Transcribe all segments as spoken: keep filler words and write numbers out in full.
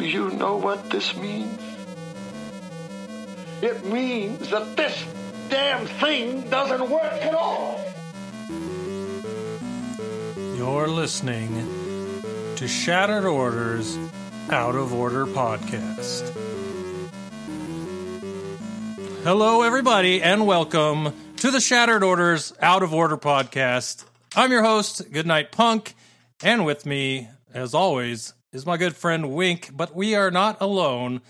Do you know what this means? It means that this damn thing doesn't work at all. You're listening to Shattered Orders Out of Order Podcast. Hello, everybody, and welcome to the Shattered Orders Out of Order Podcast. I'm your host, Goodnight Punk, and with me, as always, is my good friend Wink, but we are not alone.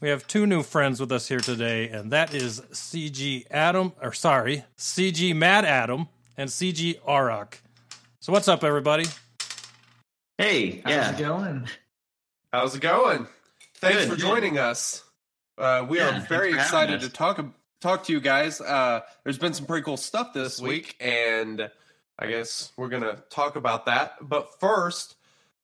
We have two new friends with us here today, and that is C G Adam, or sorry, C G Mad Adam and C G Arok. So what's up, everybody? Hey, how's yeah. it going? How's it going? Thanks good, for joining good. us. Uh, we yeah, are very excited to talk talk to you guys. Uh, there's been some pretty cool stuff this week, and I guess we're going to talk about that. But first,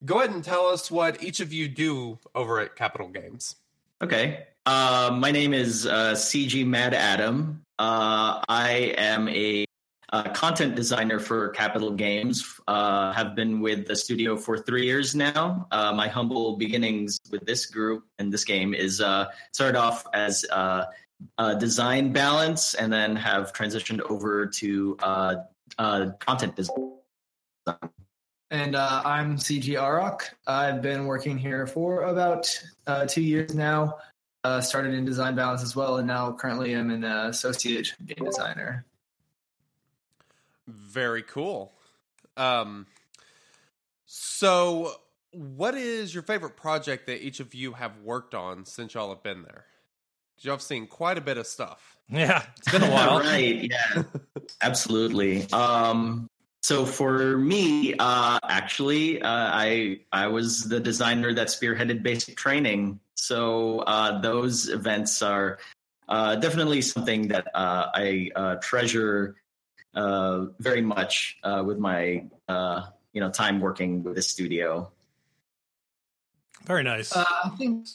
go ahead and tell us what each of you do over at Capital Games. Okay. Uh, my name is uh, C G Mad Adam. Uh, I am a, a content designer for Capital Games. Uh, have been with the studio for three years now. Uh, my humble beginnings with this group and this game is uh, started off as uh, a design balance, and then have transitioned over to uh, uh, content design. And uh, I'm C G Arok. I've been working here for about uh, two years now. Uh, started in design balance as well, and now currently I'm an uh, associate game designer. Very cool. Um, so, what is your favorite project that each of you have worked on since y'all have been there? Because y'all have seen quite a bit of stuff. Yeah, it's been a while. Right? Yeah, absolutely. Um, So for me, uh, actually, uh, I I was the designer that spearheaded basic training. So uh, those events are uh, definitely something that uh, I uh, treasure uh, very much uh, with my uh, you know time working with the studio. Very nice. Uh, I think,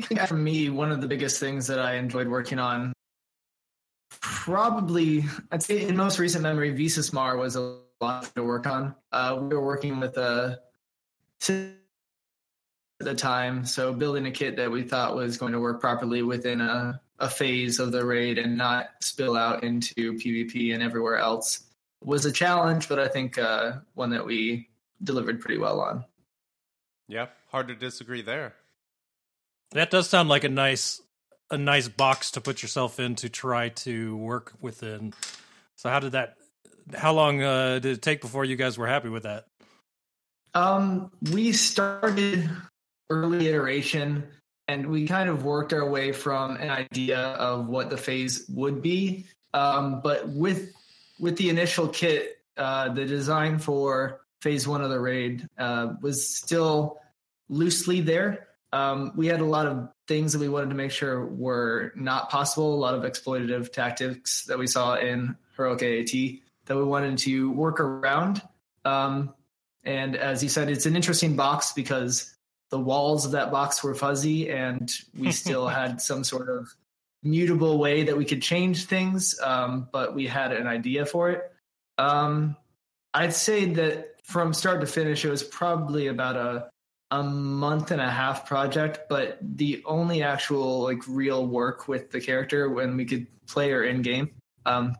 I think for me, one of the biggest things that I enjoyed working on, probably, I'd say in most recent memory, Visimar was a lot to work on. Uh, we were working with a system at the time, so building a kit that we thought was going to work properly within a, a phase of the raid and not spill out into PvP and everywhere else was a challenge, but I think uh, one that we delivered pretty well on. Yeah, hard to disagree there. That does sound like a nice... a nice box to put yourself in to try to work within. So how did that, how long uh, did it take before you guys were happy with that? Um, we started early iteration, and we kind of worked our way from an idea of what the phase would be. Um, but with, with the initial kit, uh, the design for phase one of the raid uh, was still loosely there. Um, we had a lot of things that we wanted to make sure were not possible, a lot of exploitative tactics that we saw in Heroic A A T that we wanted to work around. Um, and as you said, it's an interesting box because the walls of that box were fuzzy, and we still had some sort of mutable way that we could change things, um, but we had an idea for it. Um, I'd say that from start to finish, it was probably about a a month and a half project, but the only actual like real work with the character when we could play her in game um,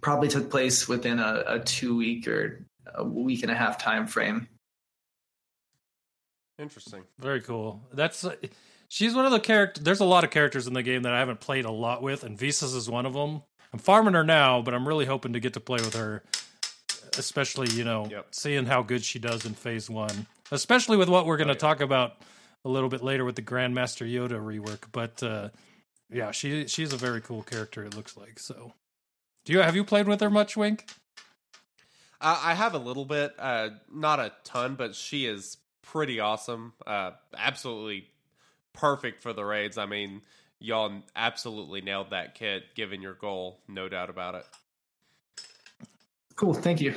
probably took place within a, a two week or a week and a half time frame. Interesting. Very cool. That's uh, she's one of the characters. There's a lot of characters in the game that I haven't played a lot with, and Visa's is one of them. I'm farming her now, but I'm really hoping to get to play with her, especially, you know, yep. seeing how good she does in phase one. Especially with what we're going to oh, yeah. talk about a little bit later with the Grandmaster Yoda rework, but uh, yeah, she she's a very cool character. It looks like. So, do you have you played with her much, Wink? Uh, I have a little bit, uh, not a ton, but she is pretty awesome. Uh, absolutely perfect for the raids. I mean, y'all absolutely nailed that kit, given your goal, no doubt about it. Cool, thank you.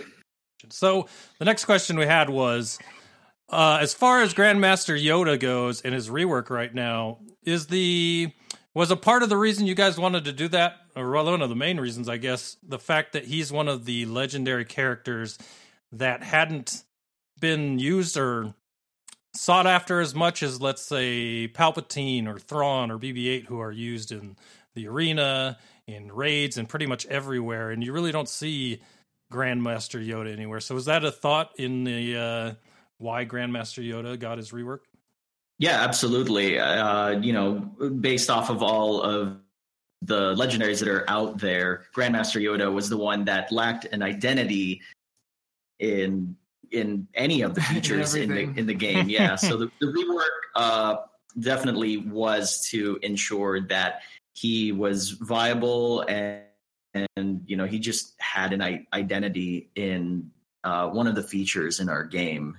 So the next question we had was. Uh, as far as Grandmaster Yoda goes and his rework right now, is the was a part of the reason you guys wanted to do that, or one of the main reasons, I guess, the fact that he's one of the legendary characters that hadn't been used or sought after as much as, let's say, Palpatine or Thrawn or B B eight, who are used in the arena, in raids, and pretty much everywhere. And you really don't see Grandmaster Yoda anywhere. So is that a thought in the uh, why Grandmaster Yoda got his rework? Yeah, absolutely. Uh, you know, based off of all of the legendaries that are out there, Grandmaster Yoda was the one that lacked an identity in in any of the features in, in the in the game. Yeah, so the, the rework uh, definitely was to ensure that he was viable and and you know he just had an i- identity in uh, one of the features in our game.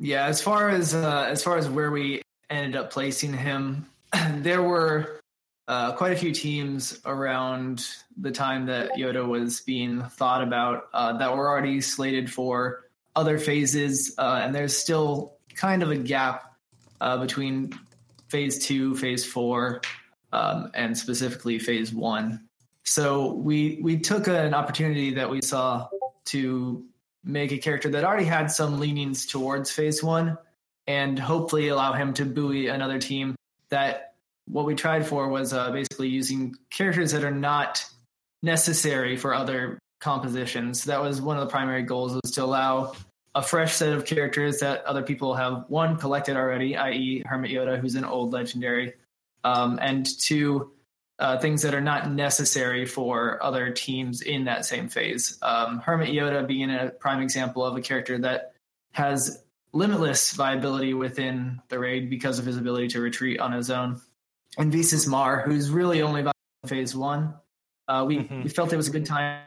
Yeah, as far as uh, as far as where we ended up placing him, there were uh, quite a few teams around the time that Yoda was being thought about uh, that were already slated for other phases, uh, and there's still kind of a gap uh, between phase two, phase four, um, and specifically phase one. So we we took an opportunity that we saw to make a character that already had some leanings towards phase one and hopefully allow him to buoy another team. That what we tried for was uh, basically using characters that are not necessary for other compositions. That was one of the primary goals, was to allow a fresh set of characters that other people have, one, collected already, that is. Hermit Yoda, who's an old legendary, um, and two, uh, things that are not necessary for other teams in that same phase. Um, Hermit Yoda being a prime example of a character that has limitless viability within the raid because of his ability to retreat on his own. And Visimar, who's really only about phase one. Uh, we, mm-hmm. we felt it was a good time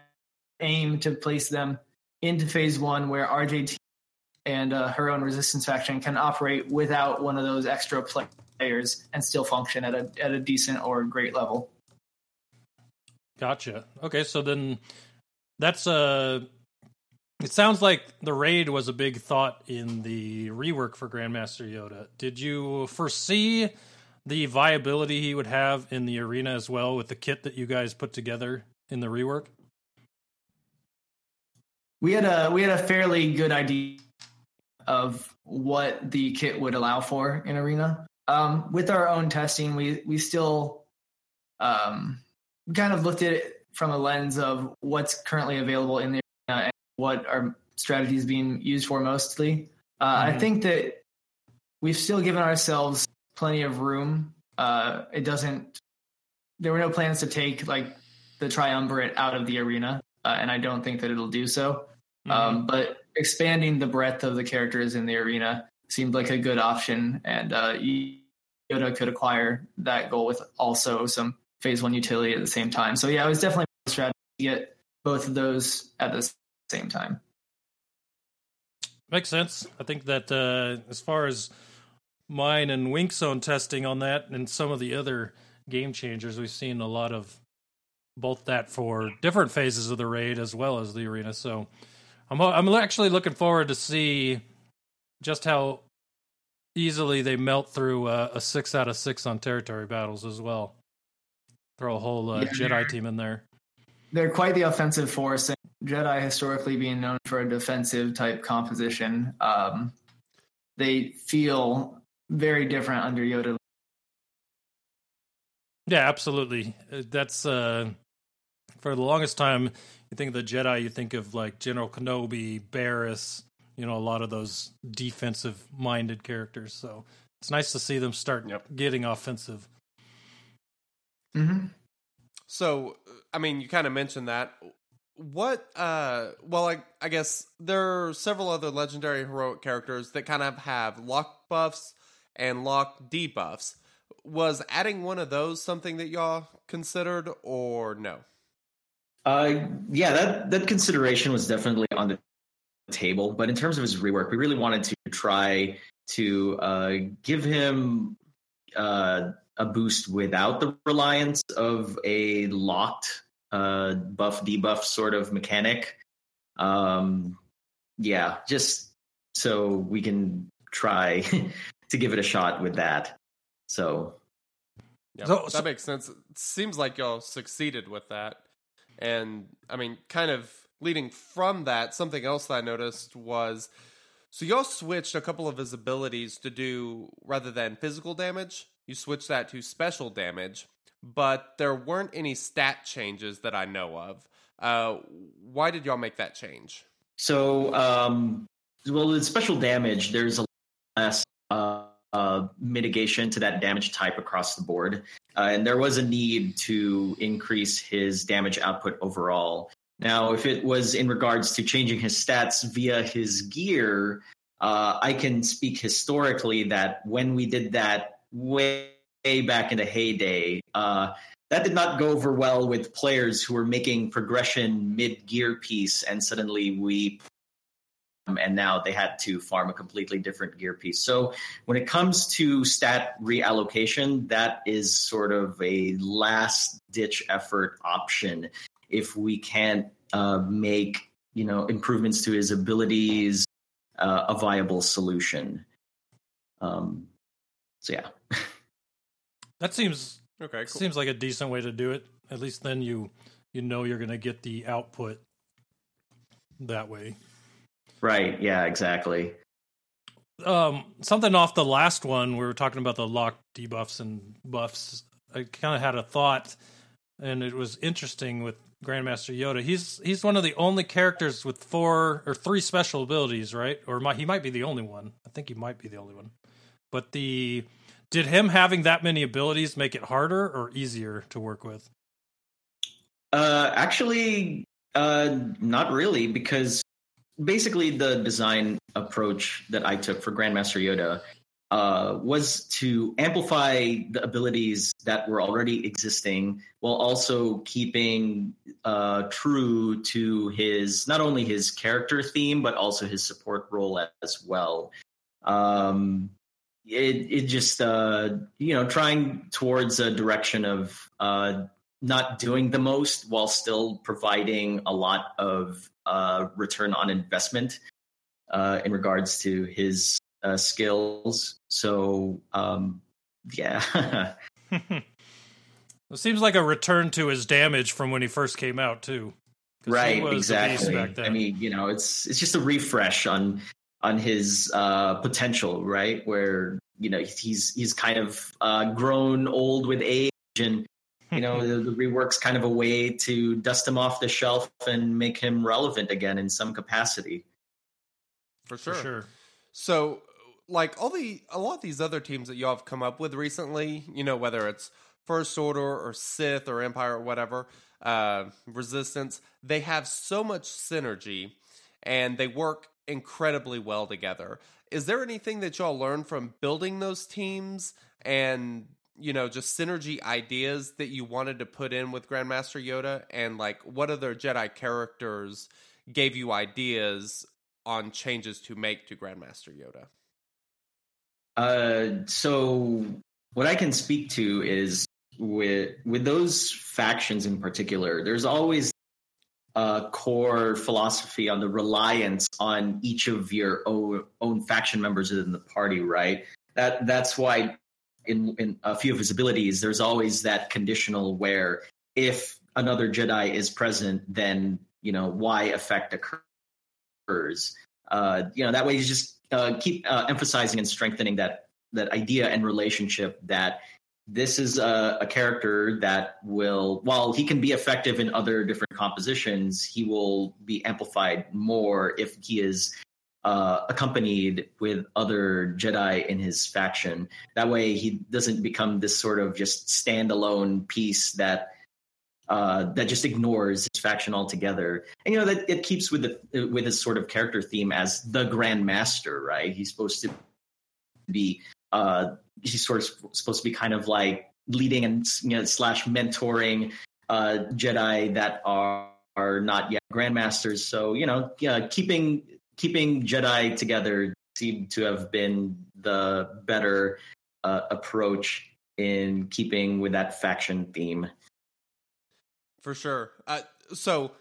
to aim to place them into phase one, where R J T and uh, her own resistance faction can operate without one of those extra players. Players and still function at a at a decent or great level. Gotcha. Okay, so then that's a. It sounds like the raid was a big thought in the rework for Grandmaster Yoda. Did you foresee the viability he would have in the arena as well with the kit that you guys put together in the rework? We had a we had a fairly good idea of what the kit would allow for in arena. Um, with our own testing, we we still um, kind of looked at it from a lens of what's currently available in the arena and what our strategy is being used for mostly. Uh, mm-hmm. I think that we've still given ourselves plenty of room. Uh, it doesn't. There were no plans to take like the triumvirate out of the arena, uh, and I don't think that it'll do so. Mm-hmm. Um, but expanding the breadth of the characters in the arena seemed like a good option, and uh, you Yoda could acquire that goal with also some phase one utility at the same time. So yeah, it was definitely a strategy to get both of those at the same time. Makes sense. I think that uh, as far as mine and Wink's own testing on that and some of the other game changers, we've seen a lot of both that for different phases of the raid as well as the arena. So I'm I'm actually looking forward to see just how easily they melt through uh, a six out of six on territory battles as well. Throw a whole uh, yeah, Jedi team in there. They're quite the offensive force, and Jedi historically being known for a defensive type composition. Um, they feel very different under Yoda. Yeah, absolutely. That's uh, for the longest time, you think of the Jedi, you think of like General Kenobi, Barriss, you know, a lot of those defensive-minded characters. So it's nice to see them start yep. getting offensive. Mm-hmm. So, I mean, you kind of mentioned that. What, uh, well, I, I guess there are several other legendary heroic characters that kind of have lock buffs and lock debuffs. Was adding one of those something that y'all considered, or no? Uh, yeah, that, that consideration was definitely on the table, but in terms of his rework, we really wanted to try to uh give him uh a boost without the reliance of a locked uh buff debuff sort of mechanic, um yeah just so we can try to give it a shot with that. So yeah, so, that so- makes sense. It seems like y'all succeeded with that. And I mean, kind of leading from that, something else that I noticed was So y'all switched a couple of his abilities to do, rather than physical damage, you switched that to special damage, but there weren't any stat changes that I know of. Uh, why did y'all make that change? So, um, well, with special damage, there's a lot less uh, uh, mitigation to that damage type across the board, uh, and there was a need to increase his damage output overall. Now, if it was in regards to changing his stats via his gear, uh, I can speak historically that when we did that way back in the heyday, uh, that did not go over well with players who were making progression mid-gear piece, and suddenly we... and now they had to farm a completely different gear piece. So when it comes to stat reallocation, that is sort of a last-ditch effort option. If we can't uh, make, you know, improvements to his abilities, uh, a viable solution. Um, so yeah, that seems okay. Cool. Seems like a decent way to do it. At least then you you know you're going to get the output that way. Right. Yeah. Exactly. Um, something off the last one. We were talking about the lock debuffs and buffs. I kind of had a thought, and it was interesting with Grandmaster Yoda. He's he's one of the only characters with four or three special abilities, right? Or my, he might be the only one. I think he might be the only one. But the did him having that many abilities make it harder or easier to work with? Uh, actually, uh, not really, because basically the design approach that I took for Grandmaster Yoda Uh, was to amplify the abilities that were already existing while also keeping uh, true to his, not only his character theme, but also his support role as well. Um, it, it just, uh, you know, trying towards a direction of uh, not doing the most while still providing a lot of uh, return on investment uh, in regards to his Uh, skills. So, um, yeah. It seems like a return to his damage from when he first came out, too. Right, exactly. I mean, you know, it's it's just a refresh on on his uh, potential, right? Where, you know, he's he's kind of uh, grown old with age, and you know, the, the rework's kind of a way to dust him off the shelf and make him relevant again in some capacity. For sure. For sure. So, like all the a lot of these other teams that y'all have come up with recently, you know, whether it's First Order or Sith or Empire or whatever, uh, Resistance, they have so much synergy and they work incredibly well together. Is there anything that y'all learned from building those teams and, you know, just synergy ideas that you wanted to put in with Grandmaster Yoda? And, like, what other Jedi characters gave you ideas on changes to make to Grandmaster Yoda? Uh, so what I can speak to is with with those factions in particular, there's always a core philosophy on the reliance on each of your own, own faction members within the party, right? That that's why in, in a few of his abilities, there's always that conditional where if another Jedi is present, then, you know, why affect occurs. Uh, you know, that way you just uh, keep uh, emphasizing and strengthening that that idea and relationship that this is a, a character that will, while he can be effective in other different compositions, he will be amplified more if he is uh, accompanied with other Jedi in his faction. That way he doesn't become this sort of just standalone piece that Uh, that just ignores his faction altogether, and you know that it keeps with the with his sort of character theme as the Grand Master, right? He's supposed to be uh, he's sort of supposed to be kind of like leading and you know, slash mentoring uh, Jedi that are are not yet Grandmasters. So you know, yeah, keeping keeping Jedi together seemed to have been the better uh, approach in keeping with that faction theme. For sure. Uh, so,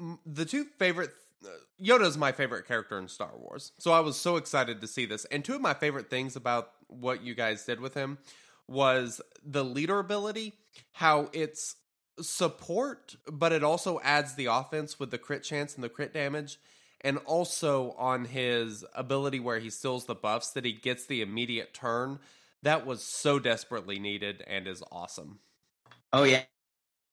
m- the two favorite... Th- Yoda's my favorite character in Star Wars. So, I was so excited to see this. And two of my favorite things about what you guys did with him was the leader ability, how it's support, but it also adds the offense with the crit chance and the crit damage. and also on his ability where he steals the buffs that he gets the immediate turn. That was so desperately needed and is awesome. Oh, yeah.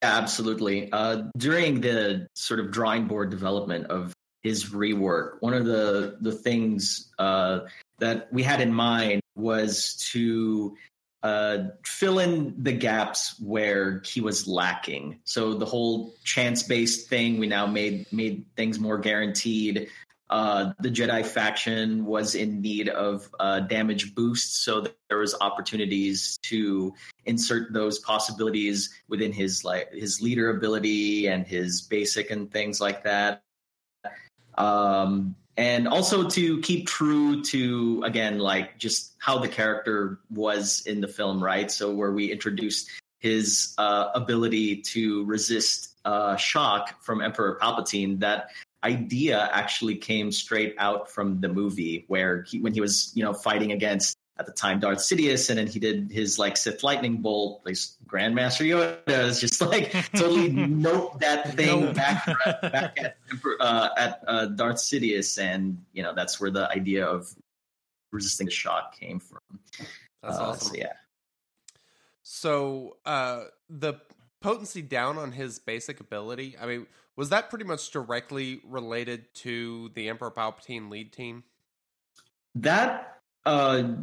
Yeah, absolutely. Uh, during the sort of drawing board development of his rework, one of the, the things uh, that we had in mind was to uh, fill in the gaps where he was lacking. So the whole chance-based thing, we now made made things more guaranteed. Uh, the Jedi faction was in need of uh, damage boosts, so that there was opportunities to insert those possibilities within his like his leader ability and his basic and things like that. Um, and also to keep true to, again, like just how the character was in the film, right? So where we introduced his uh, ability to resist uh, shock from Emperor Palpatine, that idea actually came straight out from the movie, where he, when he was, you know, fighting against at the time Darth Sidious, and then he did his like Sith lightning bolt. Like Grandmaster Yoda is just like totally nope that thing back back at uh, at uh, Darth Sidious, and you know that's where the idea of resisting the shock came from. That's uh, awesome. So, yeah. So uh, the potency down on his basic ability, I mean, was that pretty much directly related to the Emperor Palpatine lead team? That uh,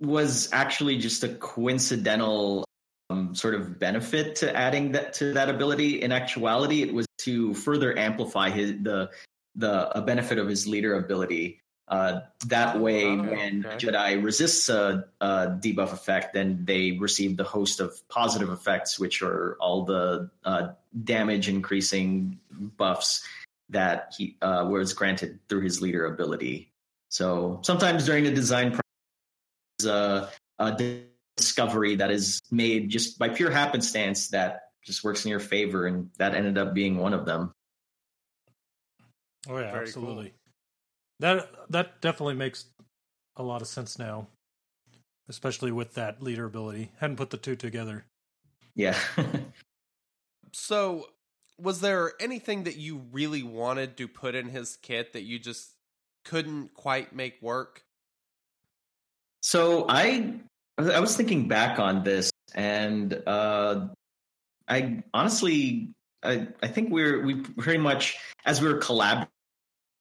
was actually just a coincidental um, sort of benefit to adding that to that ability. In actuality, it was to further amplify his the the a benefit of his leader ability. Uh, that way, oh, okay. when okay. Jedi resists a, a debuff effect, then they receive the host of positive effects, which are all the uh, damage-increasing buffs that he uh, was granted through his leader ability. So sometimes during the design process, uh, a discovery that is made just by pure happenstance that just works in your favor, and that ended up being one of them. Oh, yeah, Very absolutely. Cool. That that definitely makes a lot of sense now, especially with that leader ability. Hadn't put the two together. Yeah. So, was there anything that you really wanted to put in his kit that you just couldn't quite make work? So, I I was thinking back on this, and uh, I honestly, I, I think we're we pretty much, as we were collaborating,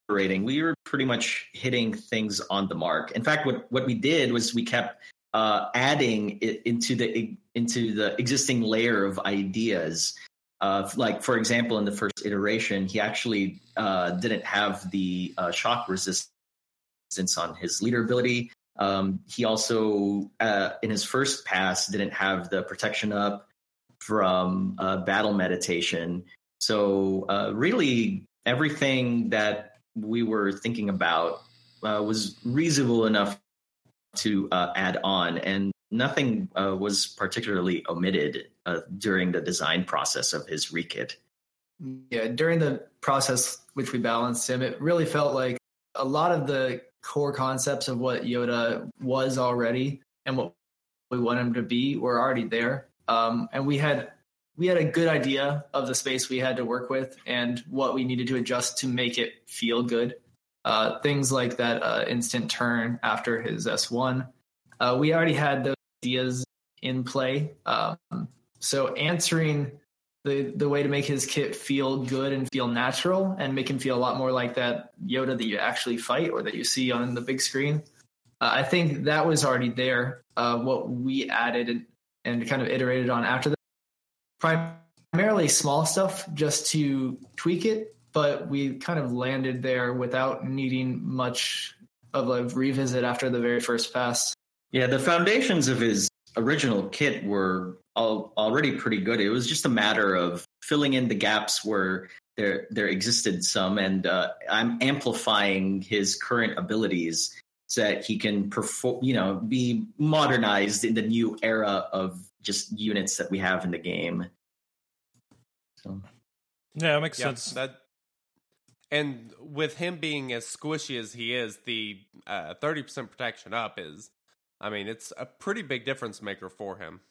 we were pretty much hitting things on the mark. In fact, what, what we did was we kept uh, adding it into the into the existing layer of ideas. Uh, like, for example, in the first iteration, he actually uh, didn't have the uh, shock resistance on his leader ability. Um, he also, uh, in his first pass, didn't have the protection up from uh, battle meditation. So uh, really, everything that we were thinking about uh, was reasonable enough to uh, add on, and nothing uh, was particularly omitted uh, during the design process of his re-kit. Yeah, during the process which we balanced him, it really felt like a lot of the core concepts of what Yoda was already and what we want him to be were already there. Um, and we had we had a good idea of the space we had to work with and what we needed to adjust to make it feel good. Uh, things like that uh, instant turn after his S one. Uh, we already had those ideas in play. Um, so answering the the way to make his kit feel good and feel natural and make him feel a lot more like that Yoda that you actually fight or that you see on the big screen. Uh, I think that was already there. Uh, what we added and, and kind of iterated on after that, primarily small stuff just to tweak it, but we kind of landed there without needing much of a revisit after the very first pass. Yeah, the foundations of his original kit were all, already pretty good. It was just a matter of filling in the gaps where there there existed some, and uh, I'm amplifying his current abilities so that he can perform, you know, be modernized in the new era of just units that we have in the game. So. Yeah, it makes yeah, sense. That, and with him being as squishy as he is, the uh, thirty percent protection up is, I mean, it's a pretty big difference maker for him.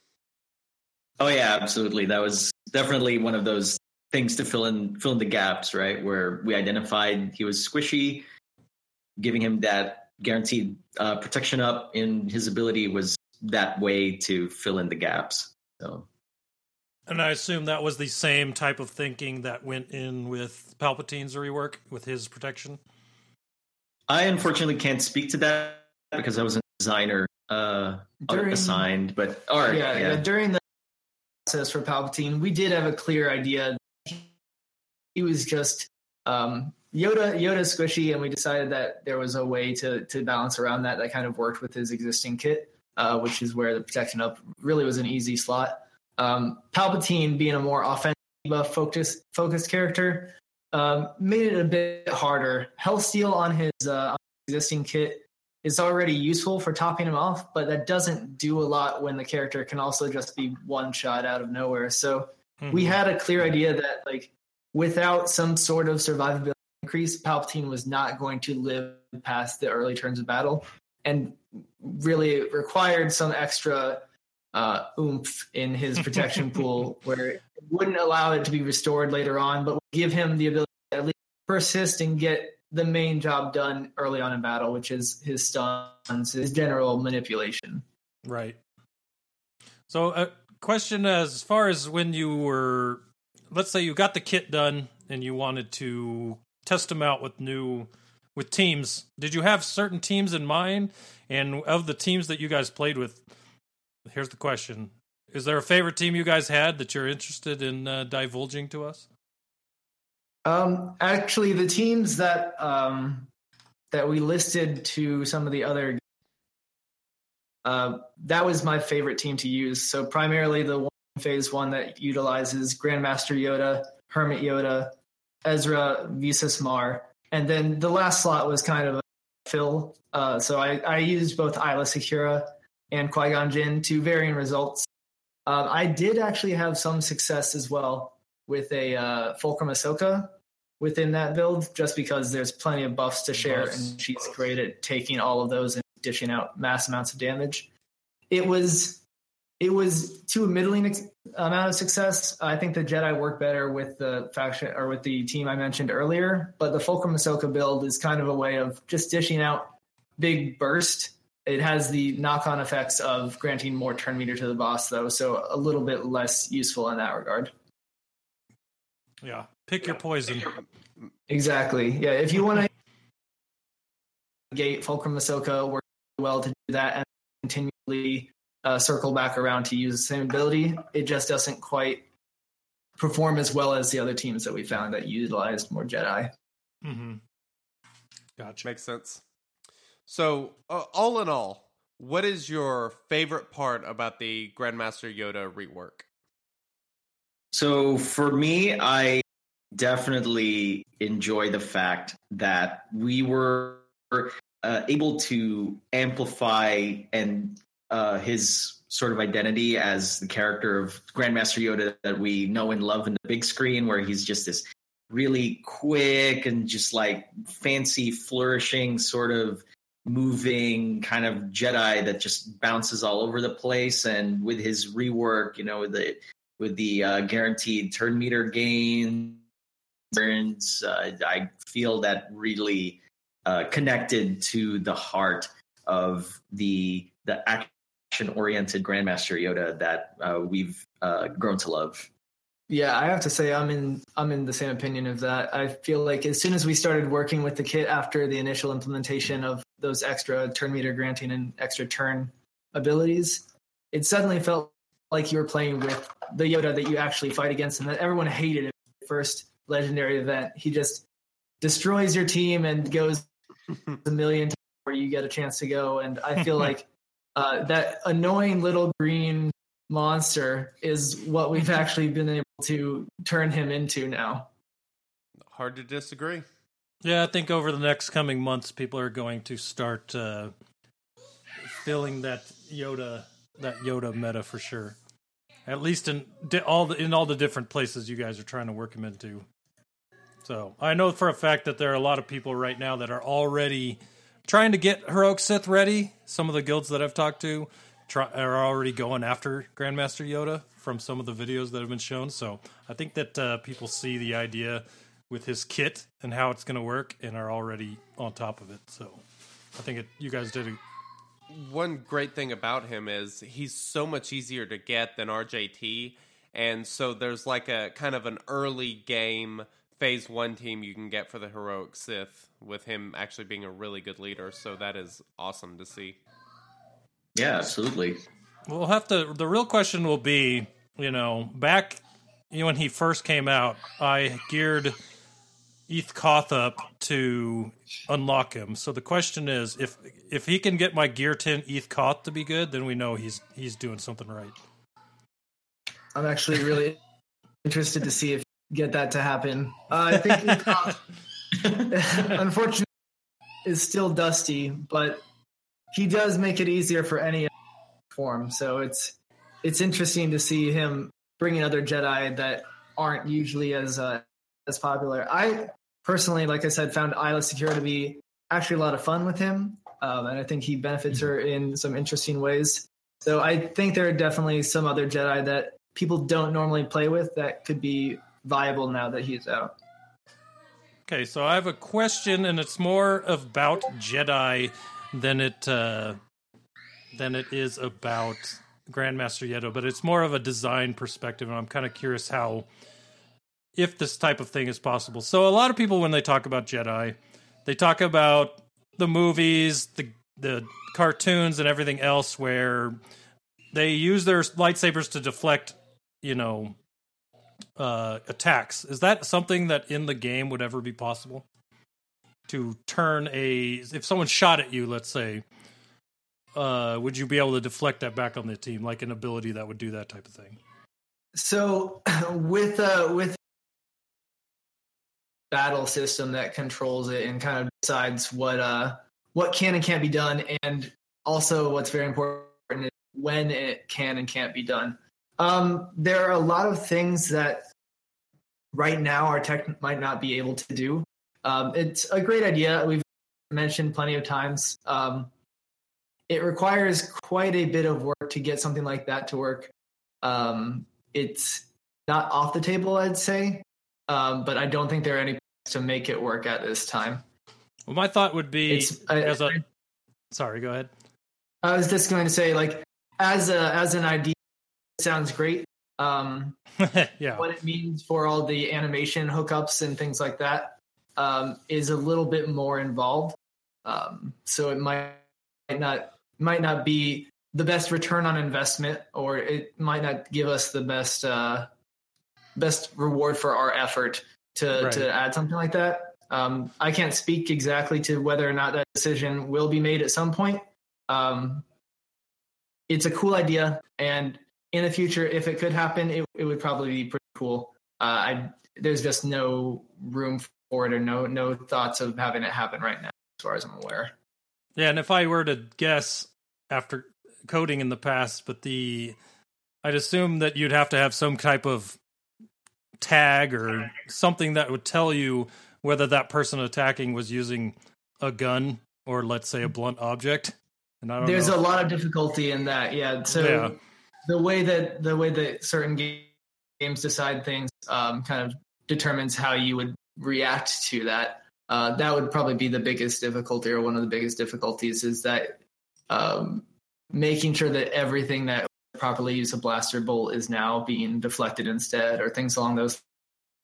Oh yeah, absolutely. That was definitely one of those things to fill in fill in the gaps, right? Where we identified he was squishy, giving him that guaranteed uh, protection up in his ability was that way to fill in the gaps. So, and I assume that was the same type of thinking that went in with Palpatine's rework with his protection. I unfortunately can't speak to that because I was a designer uh, during, assigned, but all right, yeah, yeah. yeah. During the process for Palpatine, we did have a clear idea. He was just um, Yoda, Yoda squishy, and we decided that there was a way to to balance around that. That kind of worked with his existing kit, uh, which is where the protection up really was an easy slot. Um, Palpatine being a more offensive focused focused character um, made it a bit harder. Hellsteel on his uh, existing kit is already useful for topping him off, but that doesn't do a lot when the character can also just be one shot out of nowhere. So mm-hmm. we had a clear idea that like. Without some sort of survivability increase, Palpatine was not going to live past the early turns of battle, and really it required some extra uh, oomph in his protection pool, where it wouldn't allow it to be restored later on, but would give him the ability to at least persist and get the main job done early on in battle, which is his stuns, his general manipulation. Right. So a question as far as when you were... Let's say you got the kit done and you wanted to test them out with new, with teams. Did you have certain teams in mind? And of the teams that you guys played with, here's the question. Is there a favorite team you guys had that you're interested in uh, divulging to us? Um, actually, the teams that um, that we listed to some of the other, uh, that was my favorite team to use. So primarily the one Phase one that utilizes Grandmaster Yoda, Hermit Yoda, Ezra, Visimar, and then the last slot was kind of a fill. Uh, so I, I used both Aayla Secura and Qui-Gon Jinn to varying results. Uh, I did actually have some success as well with a uh, Fulcrum Ahsoka within that build, just because there's plenty of buffs to share, buffs. and she's great at taking all of those and dishing out mass amounts of damage. It was. It was to a middling ex- amount of success. I think the Jedi work better with the faction or with the team I mentioned earlier, but the Fulcrum Ahsoka build is kind of a way of just dishing out big burst. It has the knock-on effects of granting more turn meter to the boss, though, so a little bit less useful in that regard. Yeah, pick your poison. Exactly. Yeah, if you want to gate Fulcrum Ahsoka works well to do that and continually. Uh, circle back around to use the same ability. It just doesn't quite perform as well as the other teams that we found that utilized more Jedi. Mm-hmm. Gotcha. Makes sense. So, uh, all in all, what is your favorite part about the Grandmaster Yoda rework? So, for me, I definitely enjoy the fact that we were uh, able to amplify and Uh, his sort of identity as the character of Grandmaster Yoda that we know and love in the big screen, where he's just this really quick and just like fancy flourishing sort of moving kind of Jedi that just bounces all over the place. And with his rework, you know, with the, with the uh, guaranteed turn meter gain, uh, I feel that really uh, connected to the heart of the the action oriented Grandmaster Yoda that uh, we've uh, grown to love. Yeah, I have to say I'm in I'm in the same opinion of that. I feel like as soon as we started working with the kit after the initial implementation of those extra turn meter granting and extra turn abilities, it suddenly felt like you were playing with the Yoda that you actually fight against and that everyone hated at the first legendary event. He just destroys your team and goes a million times where you get a chance to go. And I feel like Uh, that annoying little green monster is what we've actually been able to turn him into now. Hard to disagree. Yeah, I think over the next coming months, people are going to start uh, filling that Yoda, that Yoda meta for sure. At least in di- all the, in all the different places you guys are trying to work him into. So I know for a fact that there are a lot of people right now that are already trying to get Heroic Sith ready. Some of the guilds that I've talked to, try, are already going after Grandmaster Yoda from some of the videos that have been shown. So I think that uh, people see the idea with his kit and how it's going to work and are already on top of it. So I think it, you guys did a... One great thing about him is he's so much easier to get than R J T. And so there's like a kind of an early game phase one team you can get for the Heroic Sith with him actually being a really good leader. So that is awesome to see. Yeah, absolutely. We'll have to, the real question will be, you know, back you know, when he first came out, I geared Eeth Koth up to unlock him. So the question is, if if he can get my gear ten Eeth Koth to be good, then we know he's he's doing something right. I'm actually really interested to see if you get that to happen. Uh, I think Eeth Koth, unfortunately, is still dusty, but he does make it easier for any form. So it's it's interesting to see him bringing other Jedi that aren't usually as uh, as popular. I personally, like I said, found Aayla Secura to be actually a lot of fun with him. Um, and I think he benefits her in some interesting ways. So I think there are definitely some other Jedi that people don't normally play with that could be viable now that he's out. Okay, so I have a question, and it's more about Jedi than it uh, than it is about Grandmaster Yoda, but it's more of a design perspective, and I'm kind of curious how... if this type of thing is possible. So a lot of people, when they talk about Jedi, they talk about the movies, the the cartoons, and everything else where they use their lightsabers to deflect, you know, uh, attacks. Is that something that in the game would ever be possible? To turn a... if someone shot at you, let's say, uh, would you be able to deflect that back on the team? Like an ability that would do that type of thing? So with uh, with battle system that controls it and kind of decides what uh what can and can't be done, and also what's very important is when it can and can't be done. Um, there are a lot of things that right now our tech might not be able to do. Um, it's a great idea. We've mentioned plenty of times. Um, it requires quite a bit of work to get something like that to work. Um, it's not off the table, I'd say. Um, but I don't think there are any plans to make it work at this time. Well, my thought would be it's, I, as a. Sorry, go ahead. I was just going to say, like, as a as an idea, it sounds great. Um, yeah. What it means for all the animation hookups and things like that um, is a little bit more involved. Um, so it might not might not be the best return on investment, or it might not give us the best. Uh, best reward for our effort to, right. to add something like that. Um, I can't speak exactly to whether or not that decision will be made at some point. Um, it's a cool idea. And in the future, if it could happen, it, it would probably be pretty cool. Uh, I, there's just no room for it or no, no thoughts of having it happen right now, as far as I'm aware. Yeah. And if I were to guess after coding in the past, but the, I'd assume that you'd have to have some type of tag or something that would tell you whether that person attacking was using a gun or, let's say, a blunt object. And I don't There's know. a lot of difficulty in that, yeah. So yeah. the way that the way that certain game, games decide things um, kind of determines how you would react to that. Uh, that would probably be the biggest difficulty, or one of the biggest difficulties, is that um, making sure that everything that properly use a blaster bolt is now being deflected instead, or things along those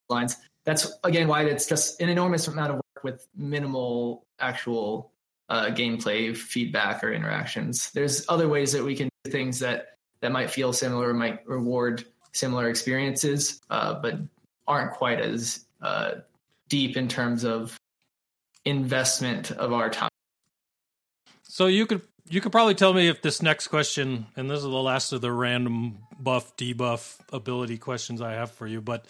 lines. That's again why it's just an enormous amount of work with minimal actual uh gameplay feedback or interactions. There's other ways that we can do things that that might feel similar, might reward similar experiences, uh but aren't quite as uh deep in terms of investment of our time. So you could You could probably tell me if this next question, and this is the last of the random buff, debuff ability questions I have for you, but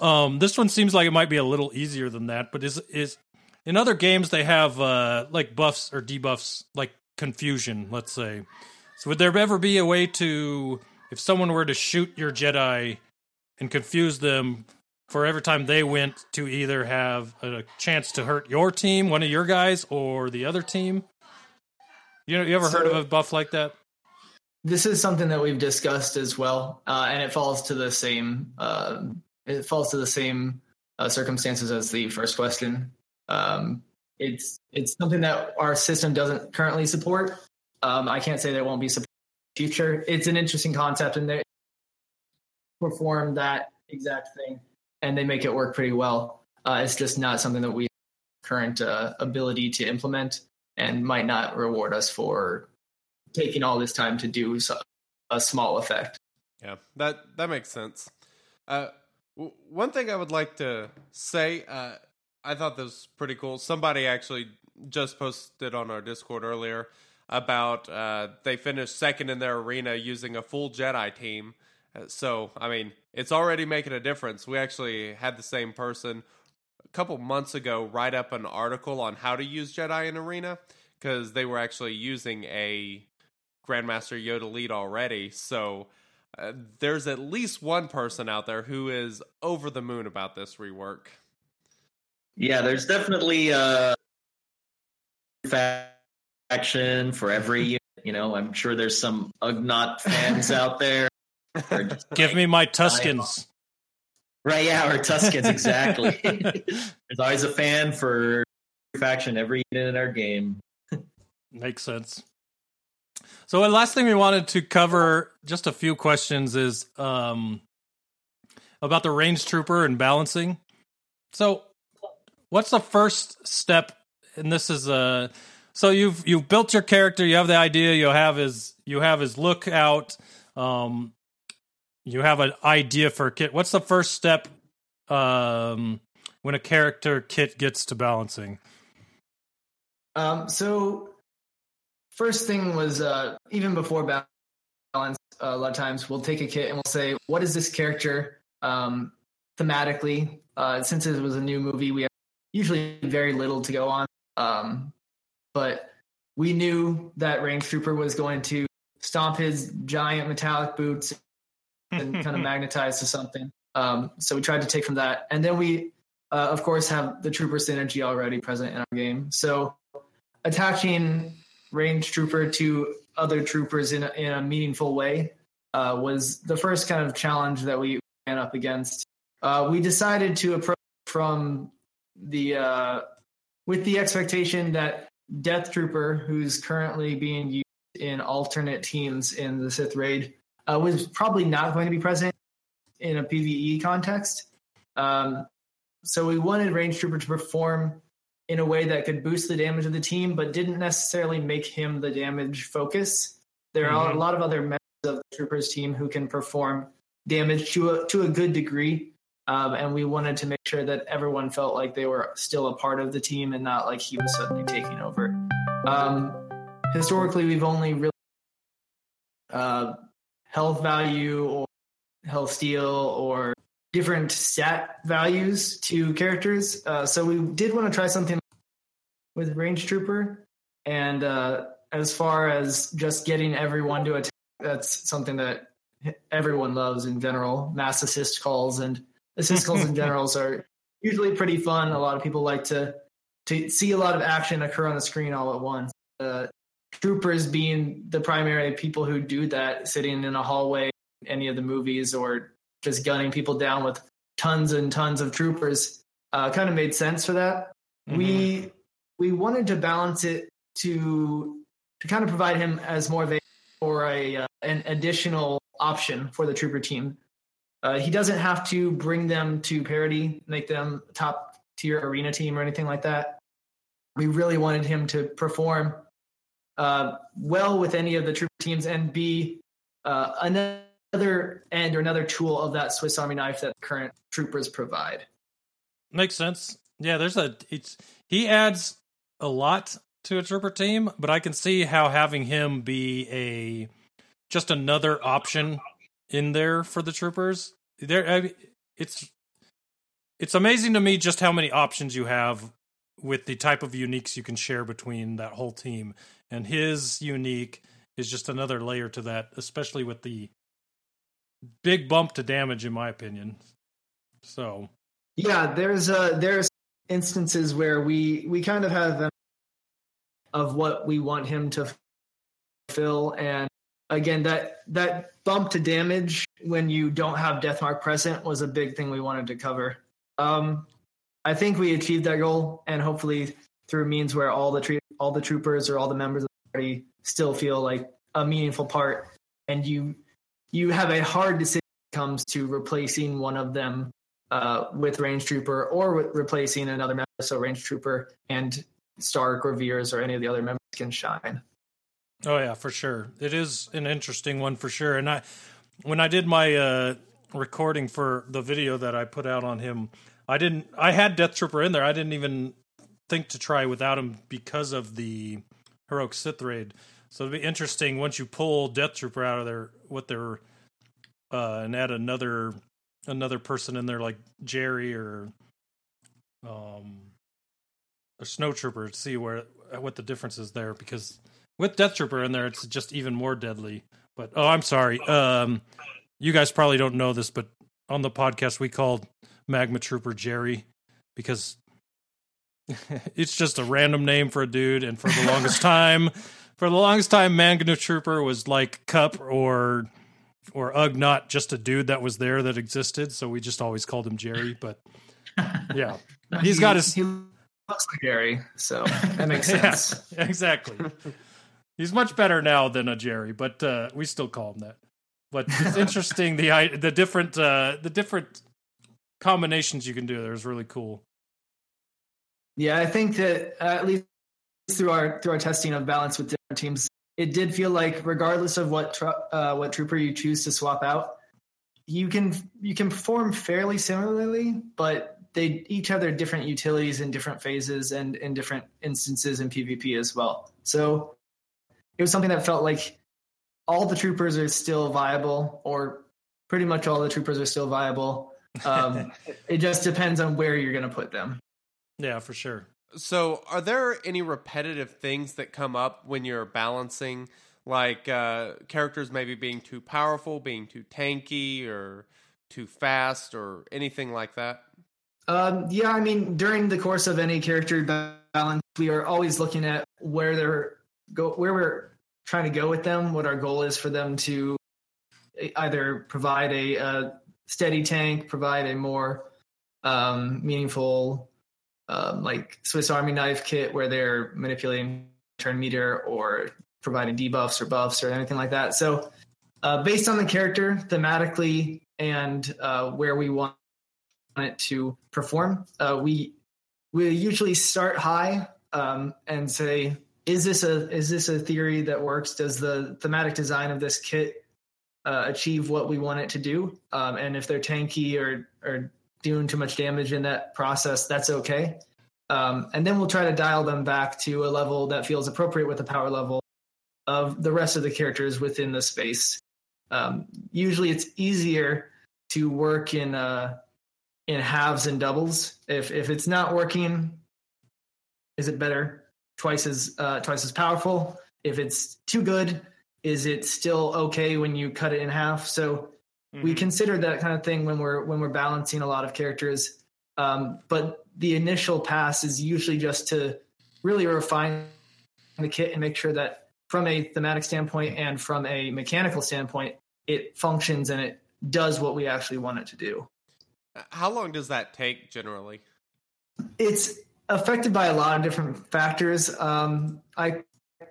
um, this one seems like it might be a little easier than that, but is is in other games they have uh, like buffs or debuffs, like confusion, let's say. So would there ever be a way to, if someone were to shoot your Jedi and confuse them for every time they went, to either have a chance to hurt your team, one of your guys, or the other team? You know, you ever so, heard of a buff like that? This is something that we've discussed as well, uh, and it falls to the same uh, it falls to the same uh, circumstances as the first question. Um, it's it's something that our system doesn't currently support. Um, I can't say that it won't be supported in the future. It's an interesting concept, and they perform that exact thing, and they make it work pretty well. Uh, it's just not something that we have current uh, ability to implement, and might not reward us for taking all this time to do a small effect. Yeah, that, that makes sense. Uh, w- one thing I would like to say, uh, I thought this was pretty cool. Somebody actually just posted on our Discord earlier about uh, they finished second in their arena using a full Jedi team. Uh, so, I mean, it's already making a difference. We actually had the same person a couple months ago write up an article on how to use Jedi in arena, because they were actually using a Grandmaster Yoda lead already, so uh, there's at least one person out there who is over the moon about this rework. Yeah, there's definitely a faction for every unit. You know, I'm sure there's some Ugnaught fans out there. Give like, me my Tuskens. Right, yeah, or Tuskens, exactly. There's always a fan for every faction, every unit in our game. Makes sense. So the last thing we wanted to cover, just a few questions, is um, about the Range Trooper and balancing. So what's the first step? And this is a, so you've, you've built your character. You have the idea, you have his, you have his look out. Um, you have an idea for a kit. What's the first step um, when a character kit gets to balancing? Um, so, First thing was, uh, even before balance, uh, a lot of times we'll take a kit and we'll say, what is this character um, thematically? Uh, since it was a new movie, we have usually very little to go on. Um, but we knew that Range Trooper was going to stomp his giant metallic boots and kind of magnetize to something. Um, so we tried to take from that. And then we, uh, of course, have the Trooper synergy already present in our game. So attaching Range Trooper to other troopers in a, in a meaningful way uh, was the first kind of challenge that we ran up against. Uh, we decided to approach from the uh, with the expectation that Death Trooper, who's currently being used in alternate teams in the Sith raid, uh, was probably not going to be present in a PvE context. Um, so we wanted Range Trooper to perform in a way that could boost the damage of the team, but didn't necessarily make him the damage focus. There mm-hmm. are a lot of other members of the Troopers team who can perform damage to a, to a good degree. Um, and we wanted to make sure that everyone felt like they were still a part of the team and not like he was suddenly taking over. Um, historically, we've only really uh, health value or health steal or different stat values to characters. Uh, so we did want to try something with Range Trooper. And uh, as far as just getting everyone to attack, that's something that everyone loves in general. Mass assist calls and assist calls in generals are usually pretty fun. A lot of people like to, to see a lot of action occur on the screen all at once. Uh, troopers being the primary people who do that, sitting in a hallway, any of the movies, or just gunning people down with tons and tons of troopers uh, kind of made sense for that. Mm-hmm. We we wanted to balance it to to kind of provide him as more of a or a uh, an additional option for the trooper team. Uh, he doesn't have to bring them to parity, make them top tier arena team or anything like that. We really wanted him to perform uh, well with any of the trooper teams and be uh, another. Another end or another tool of that Swiss Army knife that current troopers provide. Makes sense. Yeah, there's a it's he adds a lot to a trooper team, but I can see how having him be a just another option in there for the troopers. There, I, it's it's amazing to me just how many options you have with the type of uniques you can share between that whole team. And his unique is just another layer to that, especially with the big bump to damage, in my opinion. So, yeah, there's uh, there's instances where we we kind of have them of what we want him to fill, and again, that that bump to damage when you don't have Deathmark present was a big thing we wanted to cover. Um, I think we achieved that goal, and hopefully through means where all the tre- all the troopers or all the members of the party still feel like a meaningful part, and you you have a hard decision when it comes to replacing one of them uh, with Range Trooper, or with replacing another member, so Range Trooper and Stark or Veers or any of the other members can shine. Oh yeah, for sure. It is an interesting one for sure. And I, when I did my uh, recording for the video that I put out on him, I didn't. I had Death Trooper in there. I didn't even think to try without him because of the Heroic Sith raid. So it'd be interesting once you pull Death Trooper out of there, what they're uh, and add another another person in there like Jerry or um a Snow Trooper to see where what the difference is there, because with Death Trooper in there, it's just even more deadly. But, oh, I'm sorry. Um, you guys probably don't know this, but on the podcast, we called Magma Trooper Jerry because it's just a random name for a dude. And for the longest time, for the longest time, Magma Trooper was like Cup or or Ugnaught, just a dude that was there that existed. So we just always called him Jerry. But, yeah. no, he's he, got his... He looks like Jerry, so that makes sense. Yeah, exactly. He's much better now than a Jerry, but uh, we still call him that. But it's interesting the the different uh, the different combinations you can do there is really cool. Yeah, I think that uh, at least through our through our testing of balance with different teams, it did feel like regardless of what tro- uh, what trooper you choose to swap out, you can you can perform fairly similarly, but they each have their different utilities in different phases and in different instances in PvP as well. So it was something that felt like all the troopers are still viable, or pretty much all the troopers are still viable. Um, it just depends on where you're going to put them. Yeah, for sure. So are there any repetitive things that come up when you're balancing, like uh, characters maybe being too powerful, being too tanky, or too fast, or anything like that? Um, yeah, I mean, during the course of any character balance, we are always looking at where they're go where we're trying to go with them, what our goal is for them to either provide a, a steady tank, provide a more um, meaningful um, like Swiss Army knife kit where they're manipulating turn meter or providing debuffs or buffs or anything like that. So uh, based on the character thematically and uh, where we want it to perform, uh, we we usually start high um, and say, Is this a is this a theory that works? Does the thematic design of this kit uh, achieve what we want it to do? Um, and if they're tanky or or doing too much damage in that process, that's okay. Um, and then we'll try to dial them back to a level that feels appropriate with the power level of the rest of the characters within the space. Um, usually, it's easier to work in uh, in halves and doubles. If if it's not working, is it better? Twice as uh, twice as powerful. If it's too good, is it still okay when you cut it in half? So mm-hmm. we consider that kind of thing when we're when we're balancing a lot of characters. Um, but the initial pass is usually just to really refine the kit and make sure that from a thematic standpoint and from a mechanical standpoint, it functions and it does what we actually want it to do. How long does that take generally? It's affected by a lot of different factors. Um, I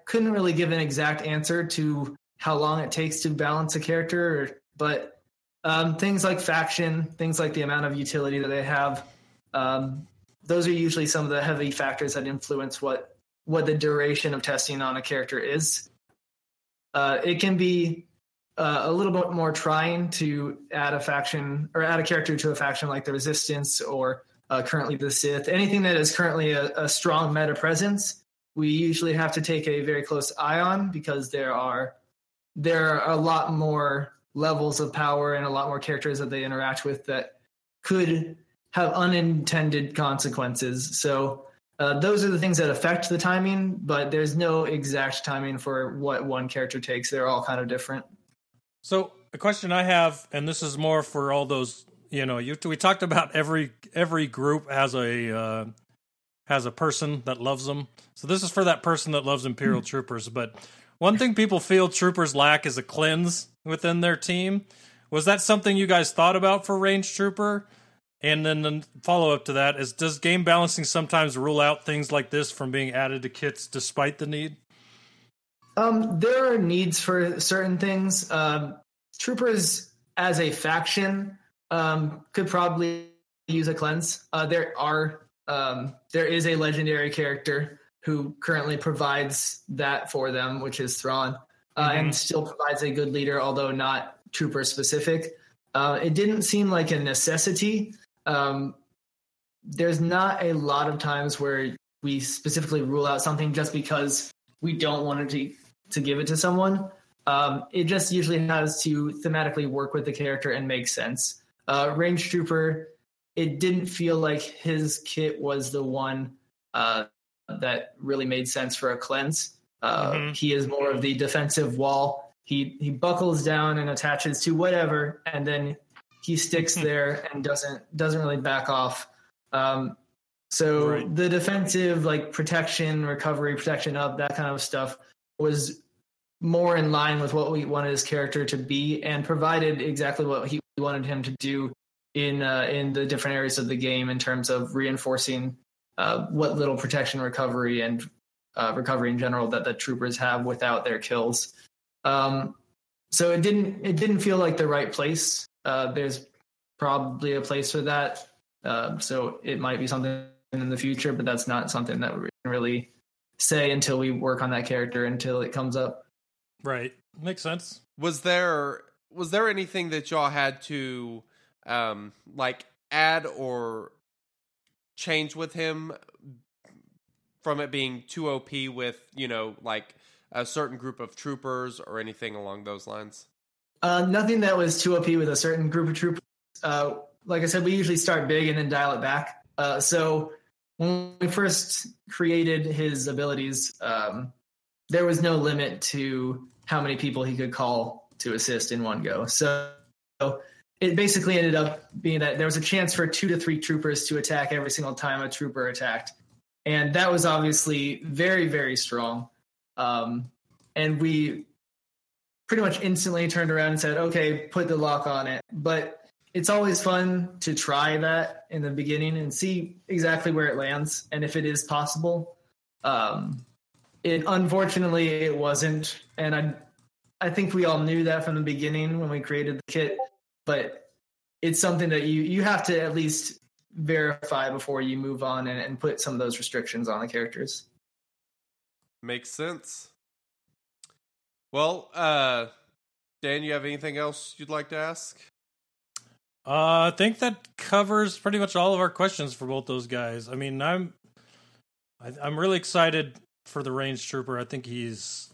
couldn't really give an exact answer to how long it takes to balance a character, or, but um, things like faction, things like the amount of utility that they have, um, those are usually some of the heavy factors that influence what, what the duration of testing on a character is. Uh, it can be uh, a little bit more trying to add a faction or add a character to a faction like the Resistance or Uh, currently the Sith, anything that is currently a, a strong meta presence, we usually have to take a very close eye on because there are there are a lot more levels of power and a lot more characters that they interact with that could have unintended consequences. So uh, those are the things that affect the timing, but there's no exact timing for what one character takes. They're all kind of different. So a question I have, and this is more for all those You know, you, we talked about every every group has a uh, has a person that loves them. So this is for that person that loves Imperial mm-hmm. Troopers. But One thing people feel troopers lack is a cleanse within their team. Was that something you guys thought about for Range Trooper? And then the follow-up to that is, does game balancing sometimes rule out things like this from being added to kits despite the need? Um, there are needs for certain things. Um, troopers as a faction um, could probably use a cleanse. Uh, there are um, there is a legendary character who currently provides that for them, which is Thrawn, uh, mm-hmm. and still provides a good leader, although not trooper-specific. Uh, it didn't seem like a necessity. Um, there's not a lot of times where we specifically rule out something just because we don't want to to give it to someone. Um, it just usually has to thematically work with the character and make sense. Uh, Range Trooper, it didn't feel like his kit was the one uh, that really made sense for a cleanse. Uh, mm-hmm. He is more of the defensive wall. He he buckles down and attaches to whatever, and then he sticks there and doesn't doesn't really back off. Um, so right. the defensive, like protection, recovery, protection up, that kind of stuff was more in line with what we wanted his character to be, and provided exactly what he wanted him to do in uh, in the different areas of the game in terms of reinforcing uh, what little protection, recovery, and uh, recovery in general that the troopers have without their kills. Um, so it didn't, it didn't feel like the right place. Uh, there's probably a place for that. Uh, so it might be something in the future, but that's not something that we can really say until we work on that character, until it comes up. Right. Makes sense. Was there, was there anything that y'all had to, um, like add or change with him from it being too O P with, you know, like, a certain group of troopers or anything along those lines? Uh, nothing that was too O P with a certain group of troopers. Uh, like I said, we usually start big and then dial it back. Uh, so when we first created his abilities, um, there was no limit to how many people he could call to assist in one go. So it basically ended up being that there was a chance for two to three troopers to attack every single time a trooper attacked. And that was obviously very, very strong. Um, and we pretty much instantly turned around and said, okay, put the lock on it. But it's always fun to try that in the beginning and see exactly where it lands. And if it is possible, um, it, unfortunately it wasn't. And I, I think we all knew that from the beginning when we created the kit, but it's something that you, you have to at least verify before you move on and, and put some of those restrictions on the characters. Makes sense. Well, uh, Dan, you have anything else you'd like to ask? Uh, I think that covers pretty much all of our questions for both those guys. I mean, I'm, I, I'm really excited for the Range Trooper. I think he's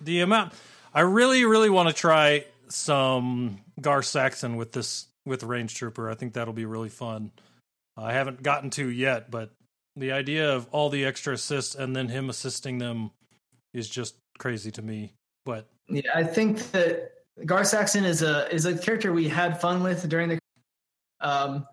the amount. I really, really want to try some Gar Saxon with this with Range Trooper. I think that'll be really fun. I haven't gotten to yet, but. The idea of all the extra assists and then him assisting them is just crazy to me. But yeah, I think that Gar Saxon is a is a character we had fun with during the um,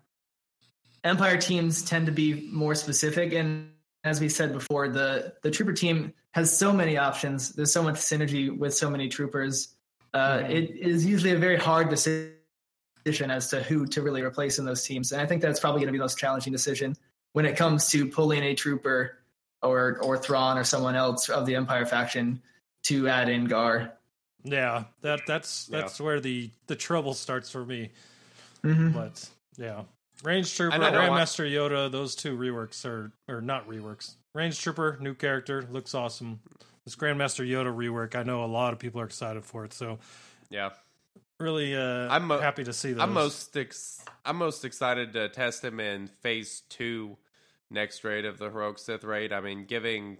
Empire teams tend to be more specific, and as we said before, the the trooper team has so many options. There's so much synergy with so many troopers. Uh, mm-hmm. It is usually a very hard decision as to who to really replace in those teams, and I think that's probably going to be the most challenging decision. When it comes to pulling a trooper or or Thrawn or someone else of the Empire faction to add in Gar. Yeah, that that's that's yeah. where the, the trouble starts for me. Mm-hmm. But yeah. Range Trooper, Grandmaster Yoda, those two reworks are or not reworks. Range Trooper, new character, looks awesome. This Grandmaster Yoda rework, I know a lot of people are excited for it. So yeah. Really, uh, I'm mo- happy to see those. I'm most ex- I'm most excited to test him in phase two, next raid of the Heroic Sith raid. I mean, giving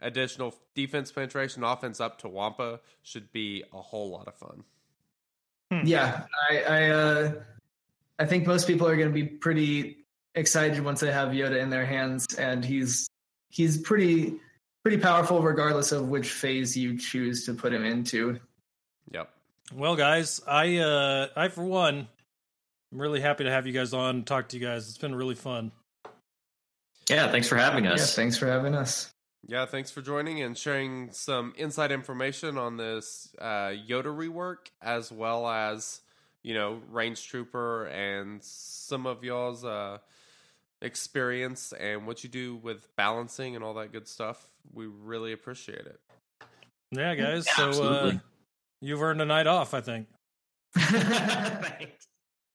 additional defense penetration, offense up to Wampa should be a whole lot of fun. Yeah, I I, uh, I think most people are going to be pretty excited once they have Yoda in their hands, and he's he's pretty pretty powerful regardless of which phase you choose to put him into. Yep. Well, guys, I, uh, I for one, I'm really happy to have you guys on and talk to you guys. It's been really fun. Yeah, thanks for having us. Yeah, thanks for having us. Yeah, thanks for joining and sharing some inside information on this uh, Yoda rework, as well as, you know, Range Trooper and some of y'all's uh, experience and what you do with balancing and all that good stuff. We really appreciate it. Yeah, guys. Yeah, so uh, you've earned a night off, I think. Thanks.